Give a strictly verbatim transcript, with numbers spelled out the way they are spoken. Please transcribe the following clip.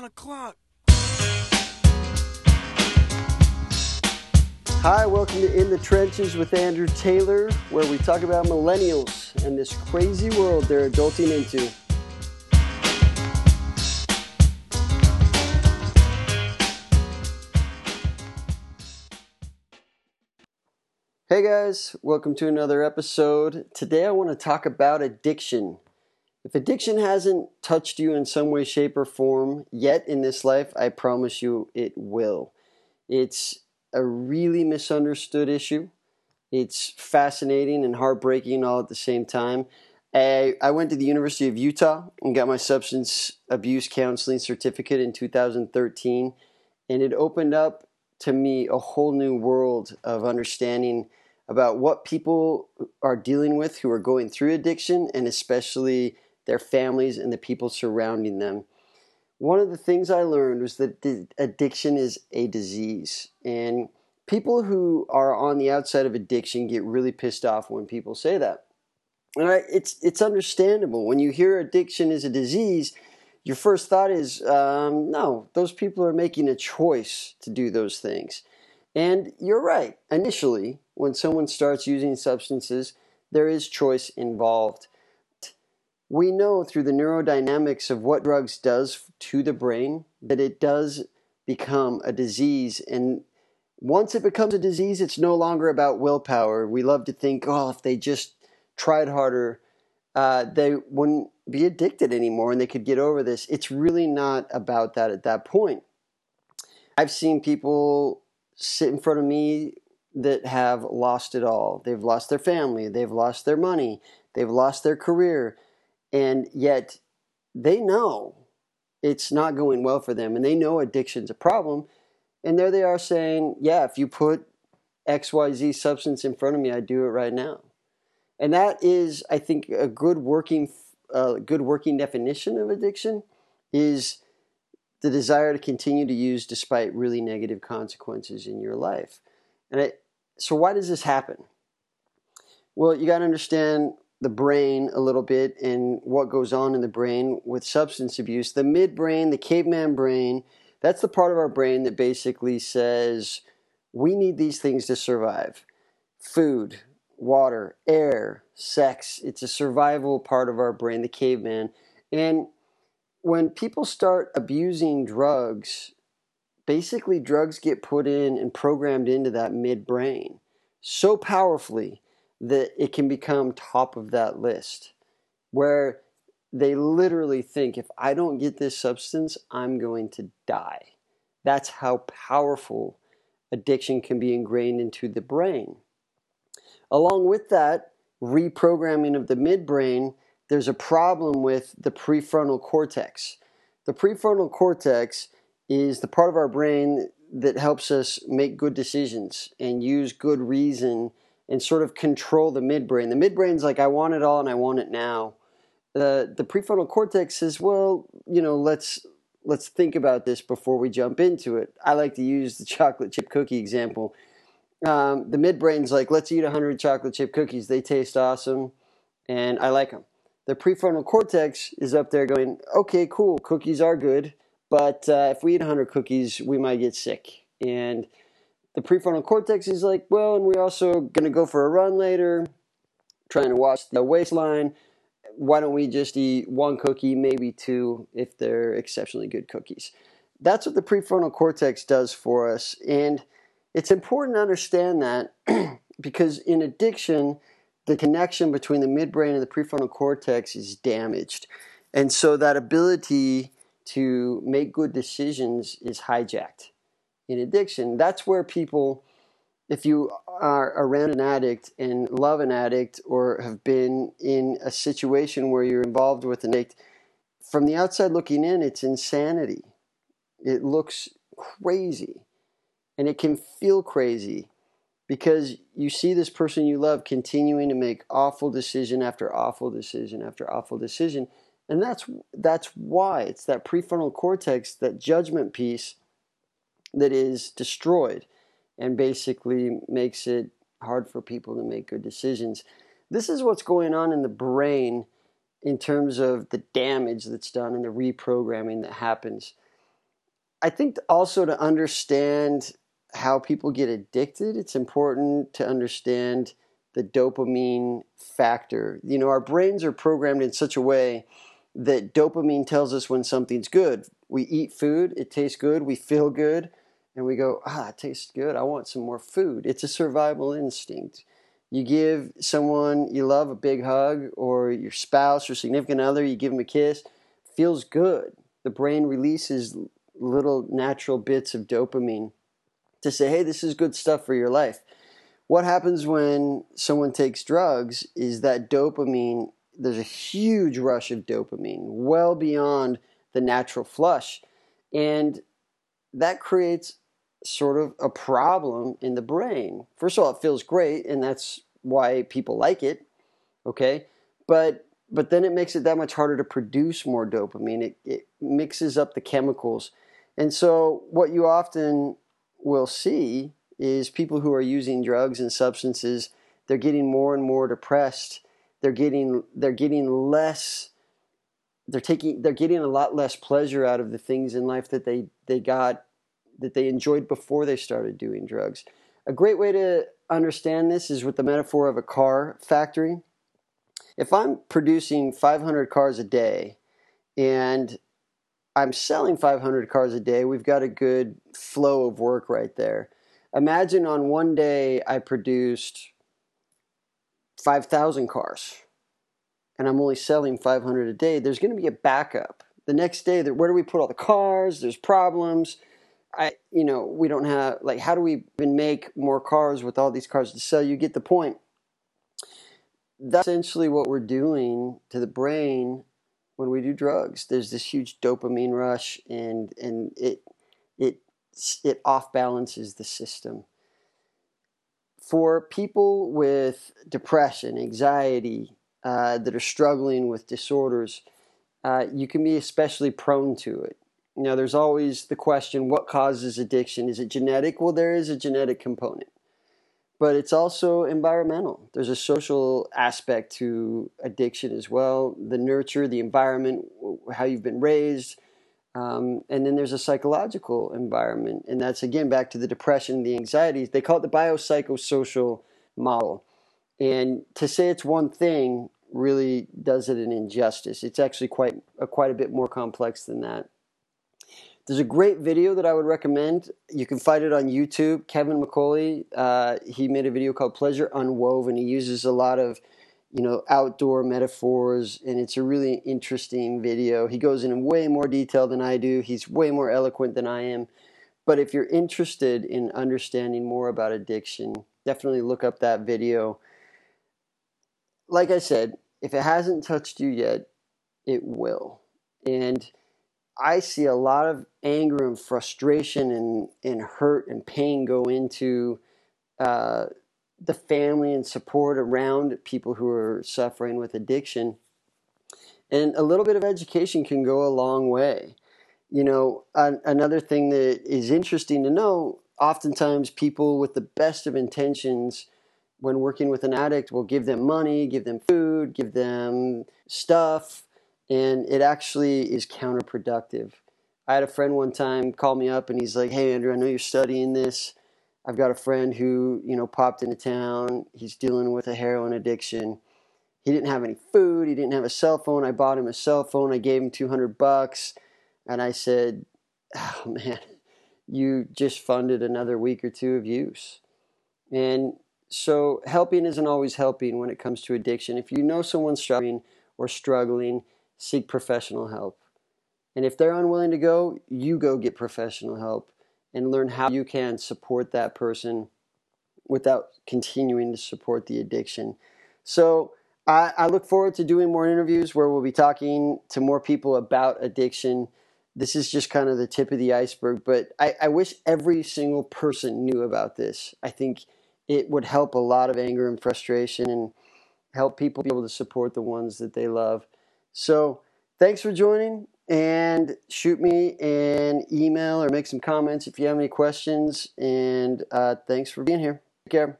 nine o'clock. Hi, welcome to In the Trenches with Andrew Taylor, where we talk about millennials and this crazy world they're adulting into. Hey guys, welcome to another episode. Today I want to talk about addiction. If addiction hasn't touched you in some way, shape, or form yet in this life, I promise you it will. It's a really misunderstood issue. It's fascinating and heartbreaking all at the same time. I, I went to the University of Utah and got my substance abuse counseling certificate in two thousand thirteen, and it opened up to me a whole new world of understanding about what people are dealing with who are going through addiction, and especially their families and the people surrounding them. One of the things I learned was that addiction is a disease, and people who are on the outside of addiction get really pissed off when people say that. And I, it's it's understandable. When you hear addiction is a disease, your first thought is, um, no, those people are making a choice to do those things. And you're right. Initially, when someone starts using substances, there is choice involved. We know through the neurodynamics of what drugs does to the brain that it does become a disease. And once it becomes a disease, it's no longer about willpower. We love to think, oh, if they just tried harder, uh, they wouldn't be addicted anymore and they could get over this. It's really not about that at that point. I've seen people sit in front of me that have lost it all. They've lost their family. They've lost their money. They've lost their career. And yet they know it's not going well for them, and they know addiction's a problem. And there they are saying, yeah, if you put X Y Z substance in front of me, I'd do it right now. And that is, I think, a good working, uh, good working definition of addiction is the desire to continue to use despite really negative consequences in your life. And I, so why does this happen? Well, you got to understand the brain a little bit and what goes on in the brain with substance abuse. The midbrain, the caveman brain, that's the part of our brain that basically says we need these things to survive. Food, water, air, sex. It's a survival part of our brain, the caveman. And when people start abusing drugs, basically drugs get put in and programmed into that midbrain so powerfully that it can become top of that list, where they literally think, if I don't get this substance, I'm going to die. That's how powerful addiction can be ingrained into the brain. Along with that reprogramming of the midbrain, there's a problem with the prefrontal cortex. The prefrontal cortex is the part of our brain that helps us make good decisions and use good reason and sort of control the midbrain. The midbrain's like, I want it all and I want it now. The the prefrontal cortex says, well, you know, let's let's think about this before we jump into it. I like to use the chocolate chip cookie example. Um, the midbrain's like, let's eat one hundred chocolate chip cookies. They taste awesome and I like them. The prefrontal cortex is up there going, okay, cool, cookies are good, but uh, if we eat one hundred cookies, we might get sick. And the prefrontal cortex is like, well, and we're also going to go for a run later, trying to watch the waistline. Why don't we just eat one cookie, maybe two, if they're exceptionally good cookies? That's what the prefrontal cortex does for us. And it's important to understand that because in addiction, the connection between the midbrain and the prefrontal cortex is damaged. And so that ability to make good decisions is hijacked. In addiction, that's where people, if you are around an addict and love an addict or have been in a situation where you're involved with an addict, from the outside looking in, it's insanity. It looks crazy, and it can feel crazy because you see this person you love continuing to make awful decision after awful decision after awful decision, and that's that's why it's that prefrontal cortex, that judgment piece, that is destroyed and basically makes it hard for people to make good decisions. This is what's going on in the brain in terms of the damage that's done and the reprogramming that happens. I think also to understand how people get addicted, it's important to understand the dopamine factor. You know, our brains are programmed in such a way that dopamine tells us when something's good. We eat food, it tastes good, we feel good, and we go, ah, it tastes good, I want some more food. It's a survival instinct. You give someone you love a big hug, or your spouse or significant other, you give them a kiss, feels good. The brain releases little natural bits of dopamine to say, hey, this is good stuff for your life. What happens when someone takes drugs is that dopamine, there's a huge rush of dopamine, well beyond the natural flush. And that creates sort of a problem in the brain. First of all, it feels great, and that's why people like it, okay? But but then it makes it that much harder to produce more dopamine. It, it mixes up the chemicals. And so what you often will see is people who are using drugs and substances, they're getting more and more depressed. They're getting they're getting less. They're taking they're getting a lot less pleasure out of the things in life that they they got that they enjoyed before they started doing drugs. A great way to understand this is with the metaphor of a car factory. If I'm producing five hundred cars a day, and I'm selling five hundred cars a day, we've got a good flow of work right there. Imagine on one day I produced five thousand cars and I'm only selling five hundred a day. There's going to be a backup. The next day, where do we put all the cars? There's problems. I, you know, we don't have, like, how do we even make more cars with all these cars to sell? You get the point. That's essentially what we're doing to the brain when we do drugs. There's this huge dopamine rush, and, and it, it, it off-balances the system. For people with depression, anxiety, uh, that are struggling with disorders, uh, you can be especially prone to it. You know, there's always the question, what causes addiction? Is it genetic? Well, there is a genetic component, but it's also environmental. There's a social aspect to addiction as well. The nurture, the environment, how you've been raised. Um, and then there's a psychological environment, and that's, again, back to the depression, the anxieties. They call it the biopsychosocial model. And to say it's one thing really does it an injustice. It's actually quite a, quite a bit more complex than that. There's a great video that I would recommend. You can find it on YouTube. Kevin McCauley, uh, he made a video called Pleasure Unwoven. He uses a lot of you know, outdoor metaphors, and it's a really interesting video. He goes in way more detail than I do. He's way more eloquent than I am. But if you're interested in understanding more about addiction, definitely look up that video. Like I said, if it hasn't touched you yet, it will. And I see a lot of anger and frustration and, and hurt and pain go into uh, the family and support around people who are suffering with addiction. And a little bit of education can go a long way. You know, an, another thing that is interesting to know, oftentimes people with the best of intentions when working with an addict will give them money, give them food, give them stuff, and it actually is counterproductive. I had a friend one time call me up and he's like, hey, Andrew, I know you're studying this. I've got a friend who, you know, popped into town. He's dealing with a heroin addiction. He didn't have any food. He didn't have a cell phone. I bought him a cell phone. I gave him two hundred bucks. And I said, oh, man, you just funded another week or two of use. And so helping isn't always helping when it comes to addiction. If you know someone's struggling or struggling, seek professional help. And if they're unwilling to go, you go get professional help and learn how you can support that person without continuing to support the addiction. So I, I look forward to doing more interviews where we'll be talking to more people about addiction. This is just kind of the tip of the iceberg, but I, I wish every single person knew about this. I think it would help a lot of anger and frustration and help people be able to support the ones that they love. So thanks for joining. And shoot me an email or make some comments if you have any questions. And uh, thanks for being here. Take care.